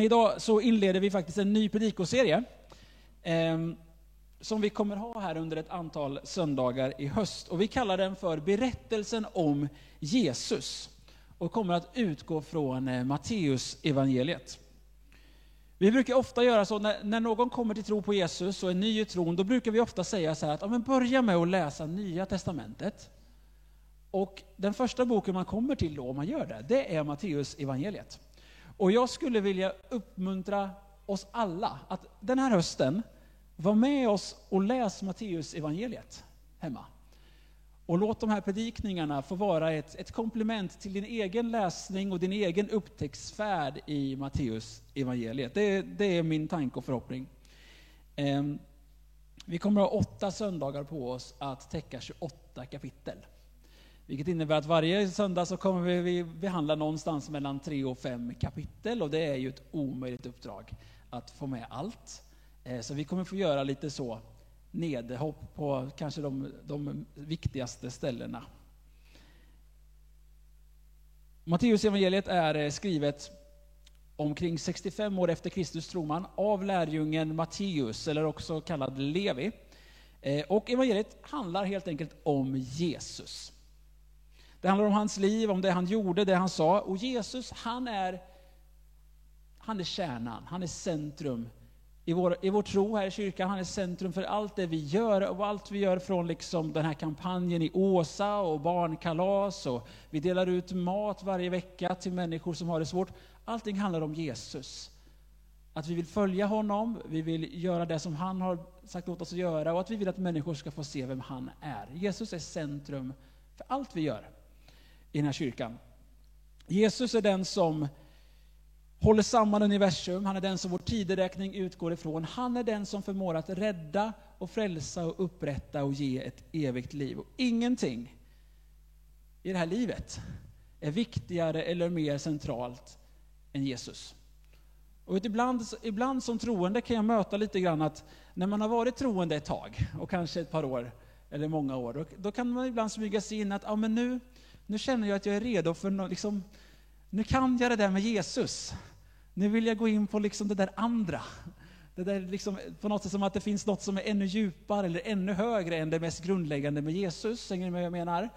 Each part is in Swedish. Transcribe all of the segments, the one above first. Men idag så inleder vi faktiskt en ny predikoserie som vi kommer ha här under ett antal söndagar i höst. Och vi kallar den för Berättelsen om Jesus. Och kommer att utgå från Matteus evangeliet. Vi brukar ofta göra så när någon kommer till tro på Jesus och är ny i tron. Då brukar vi ofta säga så här att börja med att läsa Nya testamentet. Och den första boken man kommer till då, om man gör det, det är Matteus evangeliet. Och jag skulle vilja uppmuntra oss alla att den här hösten var med oss och läs Matteus evangeliet hemma. Och låt de här predikningarna få vara ett komplement till din egen läsning och din egen upptäcktsfärd i Matteus evangeliet. Det är min tanke och förhoppning. Vi kommer att ha 8 söndagar på oss att täcka 28 kapitel. Vilket innebär att varje söndag så kommer vi behandla någonstans mellan 3 och 5 kapitel. Och det är ju ett omöjligt uppdrag att få med allt. Så vi kommer få göra lite så nedhopp på kanske de viktigaste ställena. Matteus evangeliet är skrivet omkring 65 år efter Kristus, tror man, av lärjungen Matteus, eller också kallad Levi. Och evangeliet handlar helt enkelt om Jesus. Det handlar om hans liv, om det han gjorde, det han sa. Och Jesus, han är kärnan, han är centrum i vår tro här i kyrkan. Han är centrum för allt det vi gör och allt vi gör, från liksom den här kampanjen i Åsa och barnkalas. Och vi delar ut mat varje vecka till människor som har det svårt. Allting handlar om Jesus. Att vi vill följa honom, vi vill göra det som han har sagt åt oss att göra och att vi vill att människor ska få se vem han är. Jesus är centrum för allt vi gör i den här kyrkan. Jesus är den som håller samman universum. Han är den som vår tideräkning utgår ifrån. Han är den som förmår att rädda och frälsa och upprätta och ge ett evigt liv. Och ingenting i det här livet är viktigare eller mer centralt än Jesus. Och ibland som troende kan jag möta lite grann att när man har varit troende ett tag och kanske ett par år eller många år, då kan man ibland smyga sig in att nu känner jag att jag är redo för nu kan jag det där med Jesus. Nu vill jag gå in på liksom det där andra. Det där liksom, på något sätt som att det finns något som är ännu djupare eller ännu högre än det mest grundläggande med Jesus. Hänger ni med vad jag menar?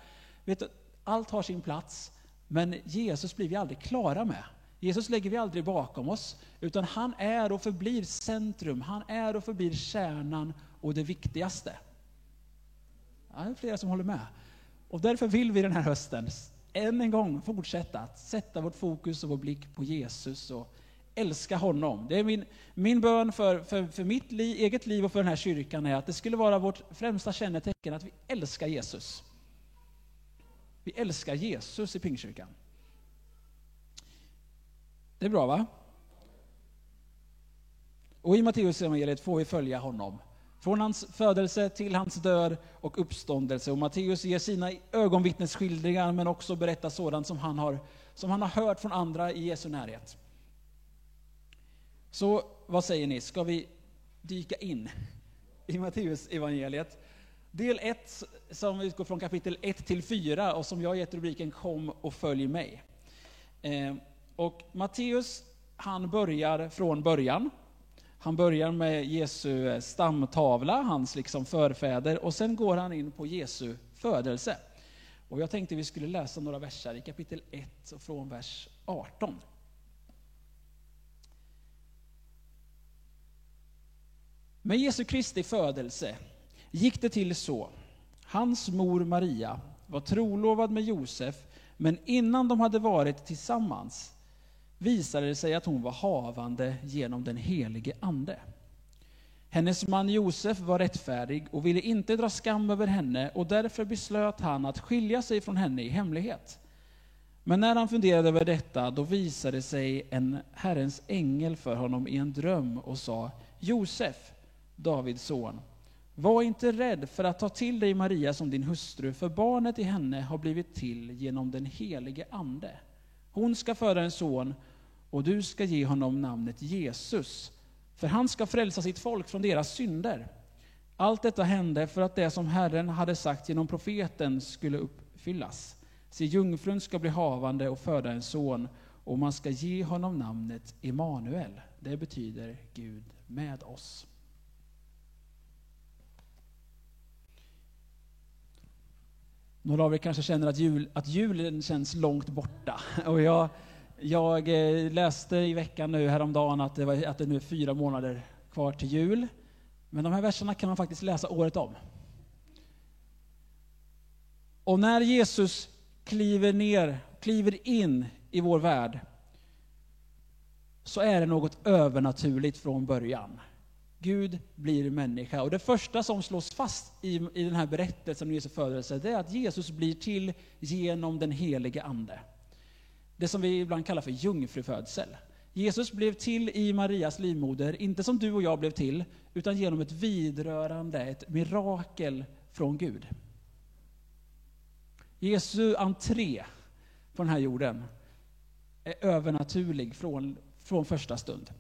Vet du, allt har sin plats, men Jesus blir vi aldrig klara med. Jesus lägger vi aldrig bakom oss, utan han är och förblir centrum. Han är och förblir kärnan och det viktigaste. Ja, det är flera som håller med. Och därför vill vi den här hösten än en gång fortsätta att sätta vårt fokus och vår blick på Jesus och älska honom. Det är min bön för mitt eget liv och för den här kyrkan, är att det skulle vara vårt främsta kännetecken att vi älskar Jesus. Vi älskar Jesus i Pingstkyrkan. Det är bra, va? Och i Matteus evangeliet får vi följa honom. Från hans födelse till hans död och uppståndelse. Och Matteus ger sina ögonvittnesskildringar, men också berättar sådant som han har hört från andra i Jesu närhet. Så vad säger ni? Ska vi dyka in i Matteus evangeliet? Del 1, som utgår från kapitel 1-4 och som jag gett rubriken Kom och följ mig. Och Matteus, han börjar från början. Han börjar med Jesu stamtavla, hans liksom förfäder, och sen går han in på Jesu födelse. Och jag tänkte vi skulle läsa några verser i kapitel 1 och från vers 18. Med Jesu Kristi födelse gick det till så. Hans mor Maria var trolovad med Josef, men innan de hade varit tillsammans visade det sig att hon var havande genom den helige ande. Hennes man Josef var rättfärdig och ville inte dra skam över henne, och därför beslöt han att skilja sig från henne i hemlighet. Men när han funderade över detta, då visade sig en Herrens ängel för honom i en dröm och sa: Josef, Davids son, var inte rädd för att ta till dig Maria som din hustru, för barnet i henne har blivit till genom den helige ande. Hon ska föda en son, och du ska ge honom namnet Jesus, för han ska frälsa sitt folk från deras synder. Allt detta hände för att det som Herren hade sagt genom profeten skulle uppfyllas. Se, jungfrun ska bli havande och föda en son, Och man ska ge honom namnet Emanuel. Det betyder Gud med oss. Några av er kanske känner att julen känns långt borta. Och jag läste i veckan nu häromdagen att det nu är 4 månader kvar till jul. Men de här verserna kan man faktiskt läsa året om. Och när Jesus kliver in i vår värld, så är det något övernaturligt från början. Gud blir människa. Och det första som slås fast i den här berättelsen om Jesu födelse, det är att Jesus blir till genom den helige ande. Det som vi ibland kallar för jungfrufödsel. Jesus blev till i Marias livmoder, inte som du och jag blev till, utan genom ett vidrörande, ett mirakel från Gud. Jesu entré på den här jorden är övernaturlig från första stund.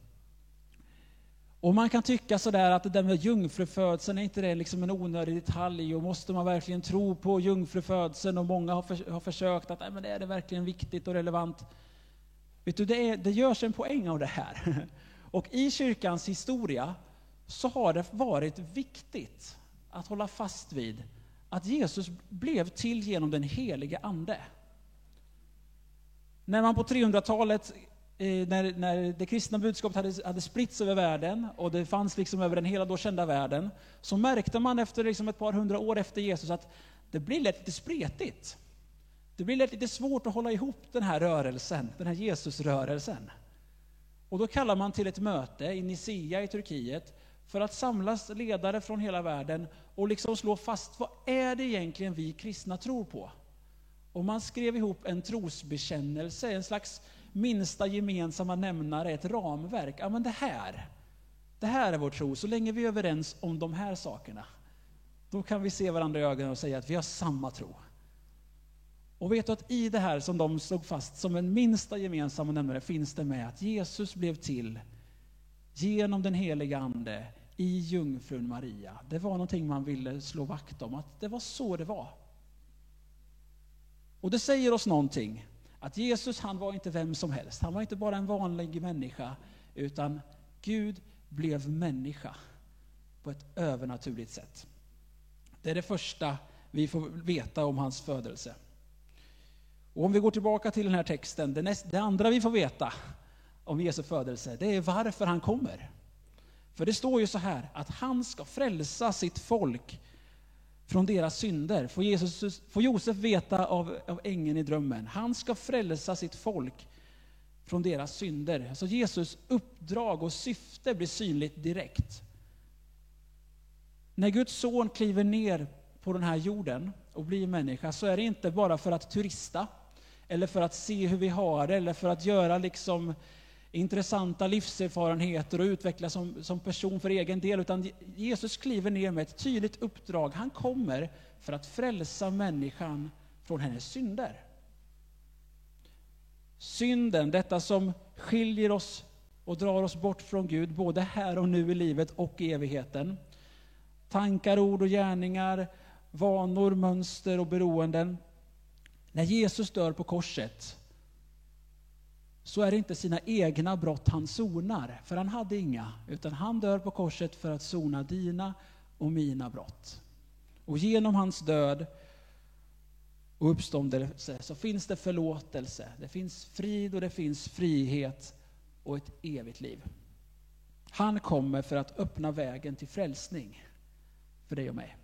Och man kan tycka sådär att det där med jungfrufödseln, är inte det liksom en onödig detalj? Och måste man verkligen tro på jungfrufödseln? Och många har försökt att, nej, men är det verkligen viktigt och relevant? Vet du, det görs en poäng av det här. Och i kyrkans historia så har det varit viktigt att hålla fast vid att Jesus blev till genom den helige ande. När man på 300-talet, när det kristna budskapet hade spritts över världen och det fanns liksom över den hela då kända världen, så märkte man efter liksom ett par hundra år efter Jesus att det blir lite spretigt. Det blir lite svårt att hålla ihop den här rörelsen, den här Jesusrörelsen. Och då kallar man till ett möte i Nicaea i Turkiet för att samlas ledare från hela världen och liksom slå fast, vad är det egentligen vi kristna tror på? Och man skrev ihop en trosbekännelse, en slags minsta gemensamma nämnare, ett ramverk. Ja, men det här är vår tro. Så länge vi är överens om de här sakerna, då kan vi se varandra i ögonen och säga att vi har samma tro. Och vet du att i det här som de slog fast som en minsta gemensamma nämnare finns det med att Jesus blev till genom den heliga ande i jungfrun Maria. Det var någonting man ville slå vakt om, att det var så det var. Och det säger oss någonting, att Jesus, han var inte vem som helst. Han var inte bara en vanlig människa, utan Gud blev människa på ett övernaturligt sätt. Det är det första vi får veta om hans födelse. Och om vi går tillbaka till den här texten, det andra vi får veta om Jesu födelse, det är varför han kommer. För det står ju så här, att han ska frälsa sitt folk från deras synder. Får Josef veta av ängeln i drömmen. Han ska frälsa sitt folk från deras synder. Alltså Jesus uppdrag och syfte blir synligt direkt. När Guds son kliver ner på den här jorden och blir människa, så är det inte bara för att turista, eller för att se hur vi har det, eller för att göra liksom intressanta livserfarenheter och utvecklas som person för egen del, utan Jesus kliver ner med ett tydligt uppdrag. Han kommer för att frälsa människan från hennes synder. Synden, detta som skiljer oss och drar oss bort från Gud, både här och nu i livet och i evigheten. Tankar, ord och gärningar, vanor, mönster och beroenden. När Jesus dör på korset, så är det inte sina egna brott han sonar, för han hade inga, utan han dör på korset för att sona dina och mina brott. Och genom hans död och uppståndelse så finns det förlåtelse, det finns frid och det finns frihet och ett evigt liv. Han kommer för att öppna vägen till frälsning för dig och mig.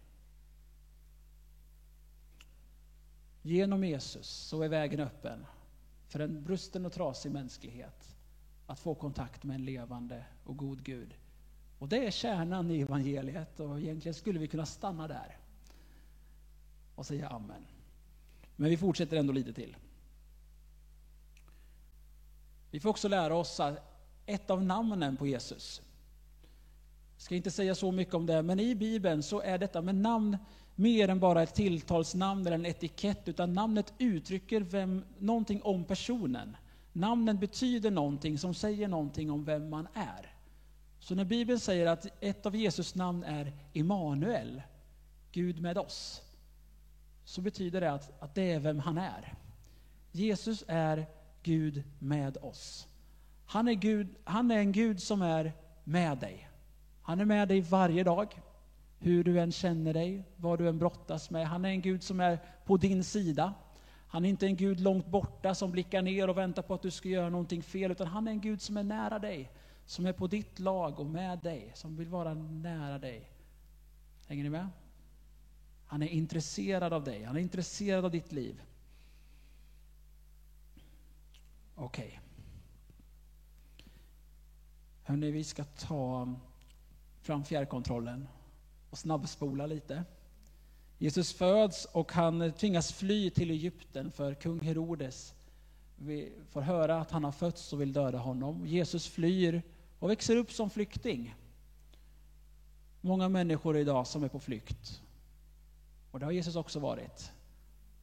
Genom Jesus så är vägen öppen för en brusten och trasig mänsklighet att få kontakt med en levande och god Gud. Och det är kärnan i evangeliet, och egentligen skulle vi kunna stanna där och säga amen. Men vi fortsätter ändå lite till. Vi får också lära oss ett av namnen på Jesus. Jag ska inte säga så mycket om det, men i Bibeln så är detta med namn mer än bara ett tilltalsnamn eller en etikett, utan namnet uttrycker någonting om personen. Namnen betyder någonting som säger någonting om vem man är. Så när Bibeln säger att ett av Jesus namn är Emanuel, Gud med oss, så betyder det att det är vem han är. Jesus är Gud med oss. Han är en Gud som är med dig. Han är med dig varje dag. Hur du än känner dig, vad du än brottas med. Han är en Gud som är på din sida. Han är inte en Gud långt borta som blickar ner och väntar på att du ska göra någonting fel. Utan han är en Gud som är nära dig. Som är på ditt lag och med dig. Som vill vara nära dig. Hänger ni med? Han är intresserad av dig. Han är intresserad av ditt liv. Okej. Hörrni, vi ska ta fram fjärrkontrollen och snabbspola lite. Jesus föds och han tvingas fly till Egypten för kung Herodes. Vi får höra att han har fötts och vill döda honom. Jesus flyr och växer upp som flykting. Många människor idag som är på flykt. Och det har Jesus också varit.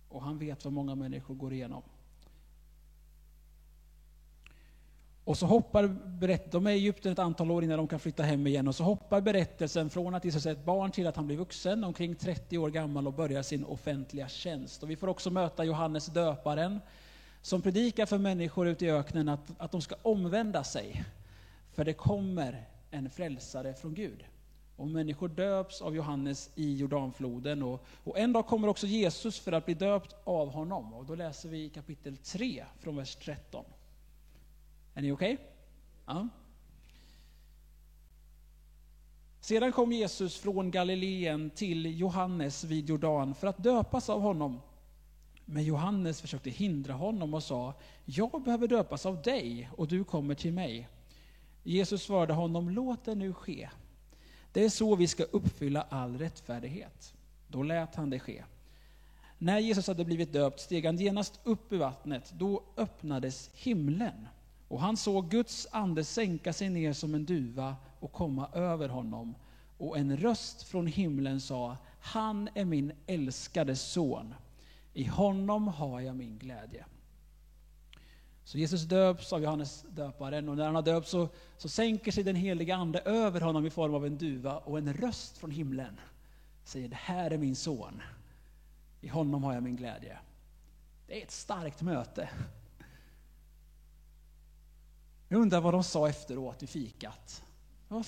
Och han vet vad många människor går igenom. Och så de är i Egypten ett antal år innan de kan flytta hem igen. Och så hoppar berättelsen från att Jesus är ett barn till att han blir vuxen, omkring 30 år gammal, och börjar sin offentliga tjänst. Och vi får också möta Johannes Döparen som predikar för människor ute i öknen att de ska omvända sig. För det kommer en frälsare från Gud. Och människor döps av Johannes i Jordanfloden. Och en dag kommer också Jesus för att bli döpt av honom. Och då läser vi kapitel 3 från vers 13. Är ni okej? Ja. Sedan kom Jesus från Galileen till Johannes vid Jordan för att döpas av honom. Men Johannes försökte hindra honom och sa: "Jag behöver döpas av dig och du kommer till mig." Jesus svarade honom: "Låt det nu ske. Det är så vi ska uppfylla all rättfärdighet." Då lät han det ske. När Jesus hade blivit döpt steg han genast upp i vattnet. Då öppnades himlen. Och han såg Guds ande sänka sig ner som en duva och komma över honom. Och en röst från himlen sa: "Han är min älskade son. I honom har jag min glädje." Så Jesus döps av Johannes Döparen. Och när han har döpt så sänker sig den heliga ande över honom i form av en duva. Och en röst från himlen säger: "Det här är min son. I honom har jag min glädje." Det är ett starkt möte. Jag undrar vad de sa efteråt i fikat. Det var ett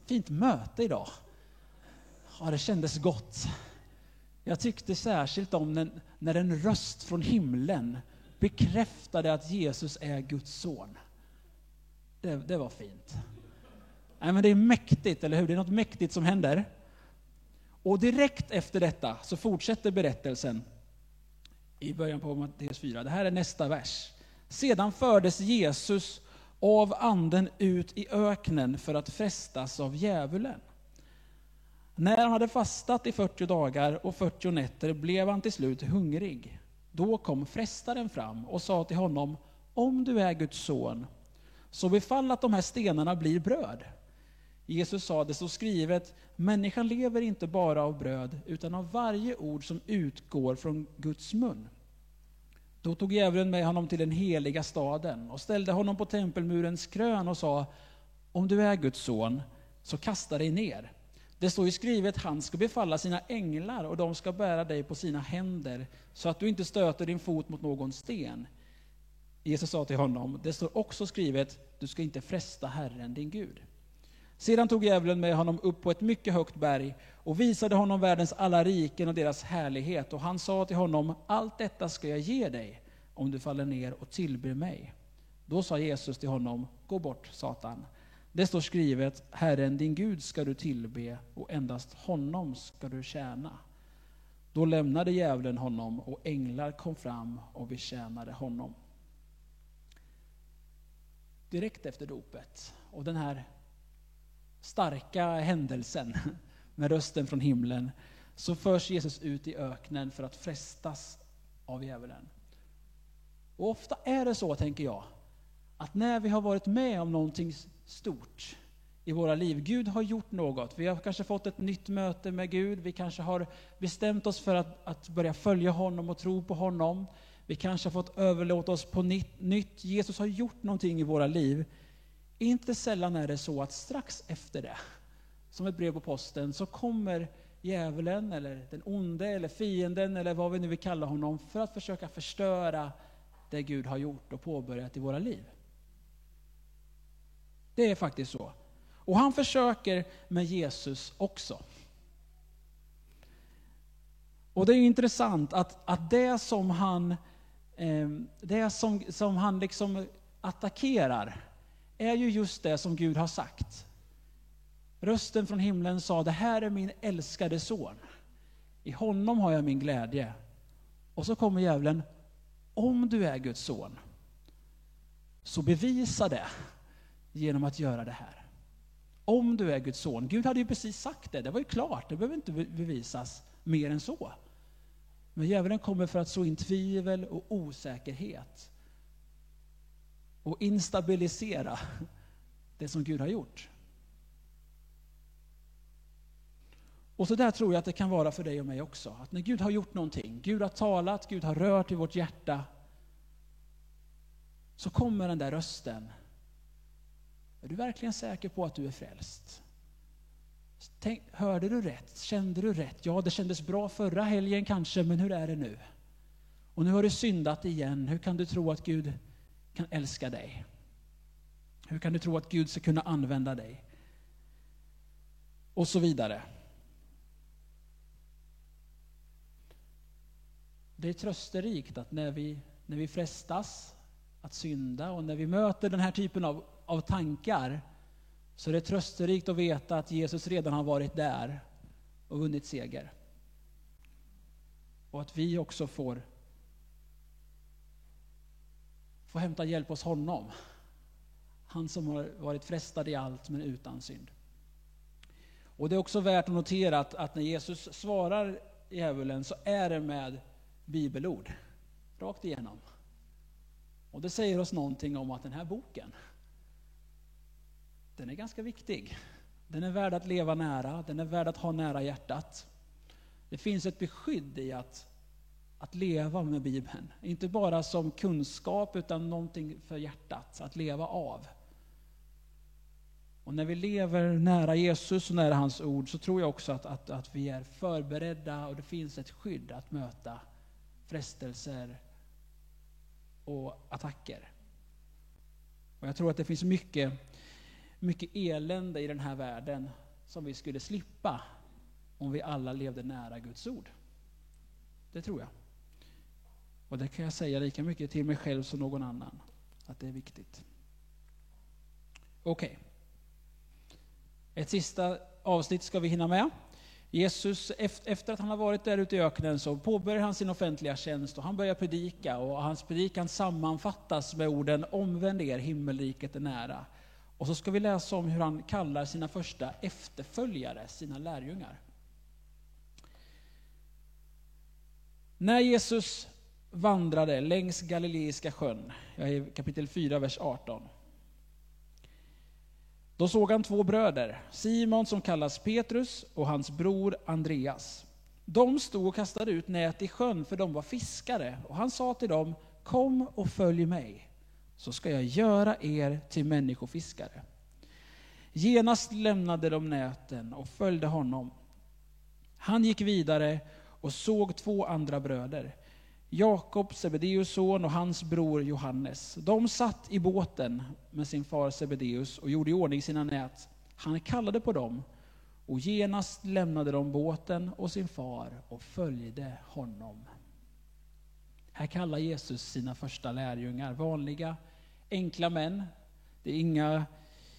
fint möte idag. Ja, det kändes gott. Jag tyckte särskilt om när en röst från himlen bekräftade att Jesus är Guds son. Det var fint. Nej, men det är mäktigt, eller hur? Det är något mäktigt som händer. Och direkt efter detta så fortsätter berättelsen i början på Matteus 4. Det här är nästa vers. Sedan fördes Jesus av anden ut i öknen för att frestas av djävulen. När han hade fastat i 40 dagar och 40 nätter blev han till slut hungrig. Då kom frestaren fram och sa till honom: "Om du är Guds son, så befall att de här stenarna blir bröd." Jesus sa: "Det står skrivet, människan lever inte bara av bröd utan av varje ord som utgår från Guds mun." Då tog djävulen med honom till den heliga staden och ställde honom på tempelmurens krön och sa: "Om du är Guds son, så kasta dig ner. Det står ju skrivet, han ska befalla sina änglar och de ska bära dig på sina händer så att du inte stöter din fot mot någon sten." Jesus sa till honom: "Det står också skrivet, du ska inte fresta Herren din Gud." Sedan tog djävulen med honom upp på ett mycket högt berg och visade honom världens alla riken och deras härlighet. Och han sa till honom: "Allt detta ska jag ge dig om du faller ner och tillber mig." Då sa Jesus till honom: "Gå bort, Satan. Det står skrivet, Herren din Gud ska du tillbe och endast honom ska du tjäna." Då lämnade djävulen honom och änglar kom fram och betjänade honom. Direkt efter dopet och den här starka händelsen med rösten från himlen så förs Jesus ut i öknen för att frestas av djävulen. Och ofta är det så, tänker jag, att när vi har varit med om någonting stort i våra liv, Gud har gjort något, vi har kanske fått ett nytt möte med Gud, vi kanske har bestämt oss för att börja följa honom och tro på honom, vi kanske har fått överlåta oss på nytt, Jesus har gjort någonting i våra liv. Inte sällan är det så att strax efter det, som ett brev på posten, så kommer djävulen eller den onde eller fienden eller vad vi nu vill kalla honom för att försöka förstöra det Gud har gjort och påbörjat i våra liv. Det är faktiskt så. Och han försöker med Jesus också. Och det är ju intressant att det som han han liksom attackerar är ju just det som Gud har sagt. Rösten från himlen sa: det här är min älskade son. I honom har jag min glädje. Och så kommer djävulen: om du är Guds son, så bevisa det genom att göra det här. Om du är Guds son. Gud hade ju precis sagt det. Det var ju klart. Det behöver inte bevisas mer än så. Men djävulen kommer för att så in tvivel och osäkerhet. Och instabilisera det som Gud har gjort. Och så där tror jag att det kan vara för dig och mig också. Att när Gud har gjort någonting, Gud har talat, Gud har rört i vårt hjärta, så kommer den där rösten: är du verkligen säker på att du är frälst? Hörde du rätt? Kände du rätt? Ja, det kändes bra förra helgen kanske, men hur är det nu? Och nu har du syndat igen. Hur kan du tro att Gud kan älska dig? Hur kan du tro att Gud ska kunna använda dig? Och så vidare. Det är trösterikt att när vi frestas att synda och när vi möter den här typen av tankar, så det är trösterikt att veta att Jesus redan har varit där och vunnit seger. Och att vi också får hämta hjälp hos honom. Han som har varit frestad i allt men utan synd. Och det är också värt att notera att när Jesus svarar djävulen, så är det med bibelord rakt igenom. Och det säger oss någonting om att den här boken, den är ganska viktig. Den är värd att leva nära. Den är värd att ha nära hjärtat. Det finns ett beskydd i att leva med Bibeln. Inte bara som kunskap, utan någonting för hjärtat. Att leva av. Och när vi lever nära Jesus och nära hans ord, så tror jag också att vi är förberedda. Och det finns ett skydd att möta frestelser och attacker. Och jag tror att det finns mycket elände i den här världen som vi skulle slippa om vi alla levde nära Guds ord. Det tror jag. Och det kan jag säga lika mycket till mig själv som någon annan, att det är viktigt. Okej. Ett sista avsnitt ska vi hinna med. Jesus, efter att han har varit där ute i öknen, så påbörjar han sin offentliga tjänst och han börjar predika. Och hans predikan sammanfattas med orden: omvänd er, himmelriket är nära. Och så ska vi läsa om hur han kallar sina första efterföljare, sina lärjungar. När Jesus vandrade längs Galileiska sjön, jag är kapitel 4, vers 18. Då såg han två bröder, Simon som kallas Petrus och hans bror Andreas. De stod och kastade ut nät i sjön, för de var fiskare. Och han sa till dem: kom och följ mig, så ska jag göra er till människofiskare. Genast lämnade de näten och följde honom. Han gick vidare och såg två andra bröder, Jakob, Zebedeus son, och hans bror Johannes. De satt i båten med sin far Zebedeus och gjorde i ordning sina nät. Han kallade på dem, och genast lämnade de båten och sin far och följde honom. Här kallar Jesus sina första lärjungar, vanliga, enkla män. Det är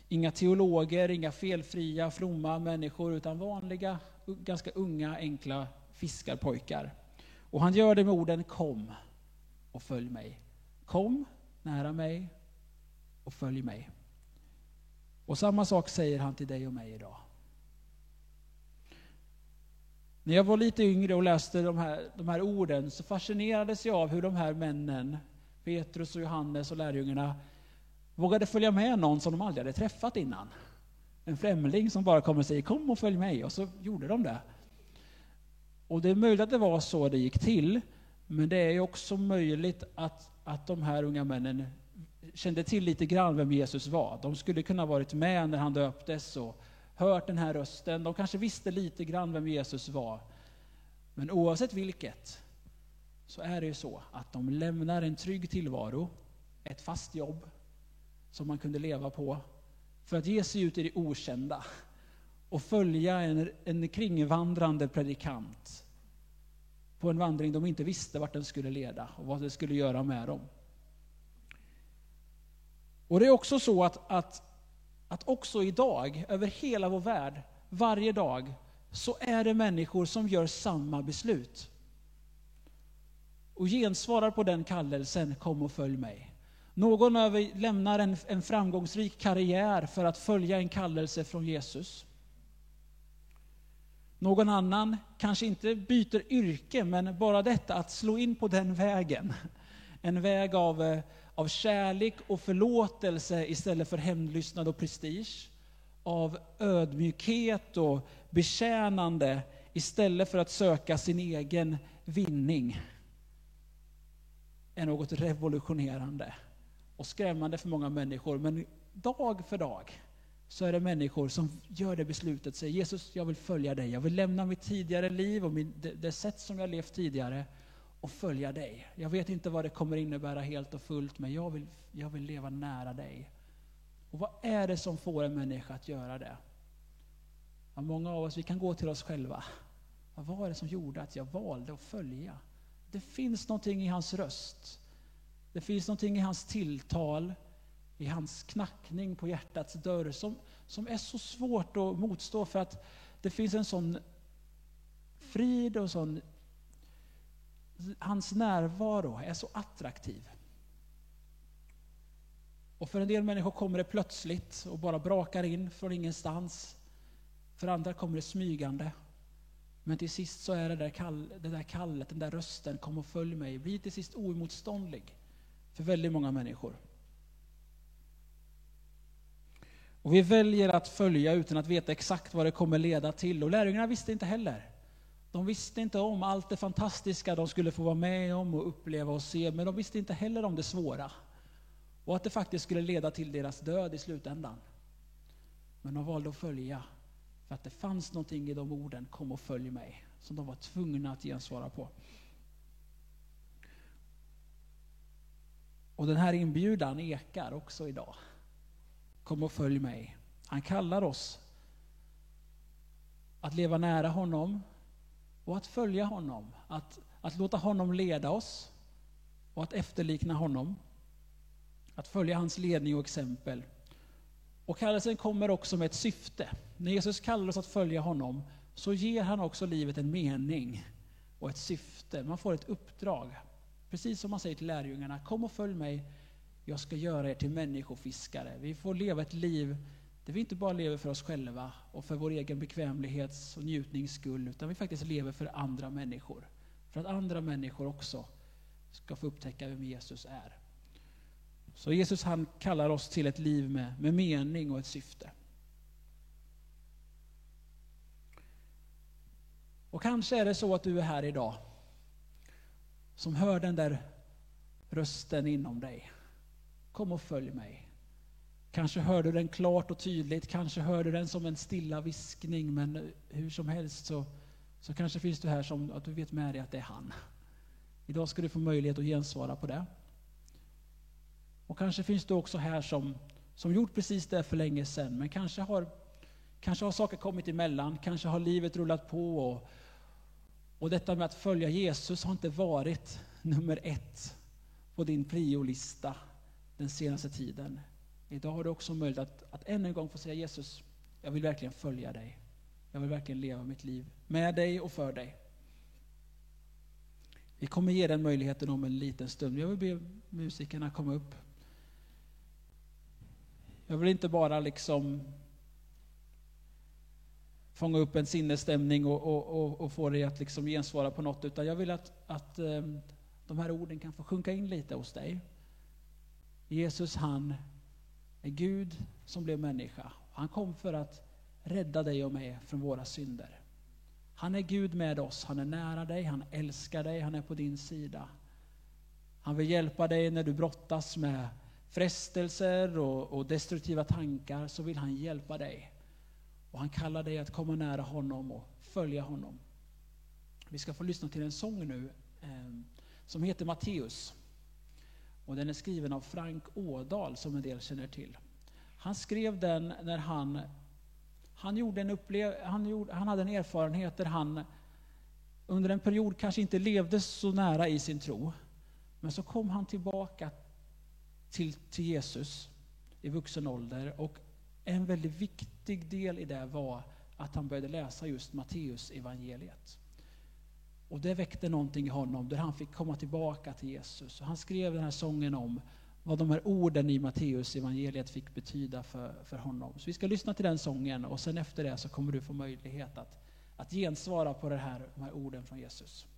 inga teologer, inga felfria, fromma människor, utan vanliga, ganska unga, enkla fiskarpojkar. Och han gör det med orden: kom och följ mig. Kom nära mig och följ mig. Och samma sak säger han till dig och mig idag. När jag var lite yngre och läste de här orden, så fascinerades jag av hur de här männen, Petrus och Johannes och lärjungarna, vågade följa med någon som de aldrig hade träffat innan. En främling som bara kom och säger: kom och följ mig. Och så gjorde de det. Och det är möjligt att det var så det gick till. Men det är ju också möjligt att de här unga männen kände till lite grann vem Jesus var. De skulle kunna ha varit med när han döptes och hört den här rösten. De kanske visste lite grann vem Jesus var. Men oavsett vilket, så är det ju så att de lämnar en trygg tillvaro, ett fast jobb som man kunde leva på, för att ge sig ut i det okända och följa en kringvandrande predikant på en vandring de inte visste vart den skulle leda och vad det skulle göra med dem. Och det är också så att också idag, över hela vår värld, varje dag, så är det människor som gör samma beslut. Och gensvarar på den kallelsen, kom och följ mig. Någon lämnar en framgångsrik karriär för att följa en kallelse från Jesus. Någon annan kanske inte byter yrke, men bara detta att slå in på den vägen. En väg av kärlek och förlåtelse istället för hämndlystnad och prestige. Av ödmjukhet och betjänande istället för att söka sin egen vinning. Är något revolutionerande och skrämmande för många människor. Men dag för dag så är det människor som gör det beslutet. Säger Jesus, jag vill följa dig. Jag vill lämna mitt tidigare liv och det sätt som jag levt tidigare och följa dig. Jag vet inte vad det kommer innebära helt och fullt, men jag vill leva nära dig. Och vad är det som får en människa att göra det? Ja, många av oss, vi kan gå till oss själva. Vad var det som gjorde att jag valde att följa? Det finns någonting i hans röst. Det finns någonting i hans tilltal, i hans knackning på hjärtats dörr som är så svårt att motstå, för att det finns en sån frid och sån, hans närvaro är så attraktiv. Och för en del människor kommer det plötsligt och bara brakar in från ingenstans. För andra kommer det smygande. Men till sist så är det där kallet, den där rösten, kom och följ mig, blir till sist oemotståndlig för väldigt många människor. Och vi väljer att följa utan att veta exakt vad det kommer leda till. Och lärjungarna visste inte heller. De visste inte om allt det fantastiska de skulle få vara med om och uppleva och se. Men de visste inte heller om det svåra. Och att det faktiskt skulle leda till deras död i slutändan. Men de valde att följa. För att det fanns någonting i de orden, kom och följ mig, som de var tvungna att gensvara på. Och den här inbjudan ekar också idag. Kom och följ mig. Han kallar oss att leva nära honom och att följa honom. Att låta honom leda oss och att efterlikna honom. Att följa hans ledning och exempel. Och kallelsen kommer också med ett syfte. När Jesus kallar oss att följa honom så ger han också livet en mening och ett syfte. Man får ett uppdrag. Precis som man säger till lärjungarna, kom och följ mig. Jag ska göra er till människofiskare. Vi får leva ett liv där vi inte bara lever för oss själva och för vår egen bekvämlighets- och njutningsskull, utan vi faktiskt lever för andra människor. För att andra människor också ska få upptäcka vem Jesus är. Så Jesus, han kallar oss till ett liv med mening och ett syfte. Och kanske är det så att du är här idag som hör den där rösten inom dig. Kom och följ mig. Kanske hör du den klart och tydligt. Kanske hör du den som en stilla viskning. Men hur som helst så kanske finns du här som att du vet med dig att det är han. Idag ska du få möjlighet att gensvara på det. Och kanske finns du också här som gjort precis det för länge sedan. Men kanske har saker kommit emellan. Kanske har livet rullat på. Och detta med att följa Jesus har inte varit nummer 1 på din priolista den senaste tiden. Idag har du också möjlighet att än en gång få säga, Jesus, jag vill verkligen följa dig. Jag vill verkligen leva mitt liv med dig och för dig. Vi kommer ge den möjligheten om en liten stund. Jag vill be musikerna komma upp. Jag vill inte bara fånga upp en sinnesstämning och få dig att gensvara på något, utan jag vill att de här orden kan få sjunka in lite hos dig. Jesus, han är Gud som blev människa. Han kom för att rädda dig och mig från våra synder. Han är Gud med oss. Han är nära dig. Han älskar dig. Han är på din sida. Han vill hjälpa dig när du brottas med frestelser och destruktiva tankar, så vill han hjälpa dig. Och han kallar dig att komma nära honom och följa honom. Vi ska få lyssna till en sång nu som heter Matteus. Och den är skriven av Frank Ådal, som en del känner till. Han skrev den när han hade en erfarenhet där han under en period kanske inte levde så nära i sin tro. Men så kom han tillbaka till Jesus i vuxen ålder, och en väldigt viktig del i det var att han började läsa just Matteus evangeliet. Och det väckte någonting i honom där han fick komma tillbaka till Jesus. Och han skrev den här sången om vad de här orden i Matteus evangeliet fick betyda för honom. Så vi ska lyssna till den sången, och sen efter det så kommer du få möjlighet att gensvara på de här orden från Jesus.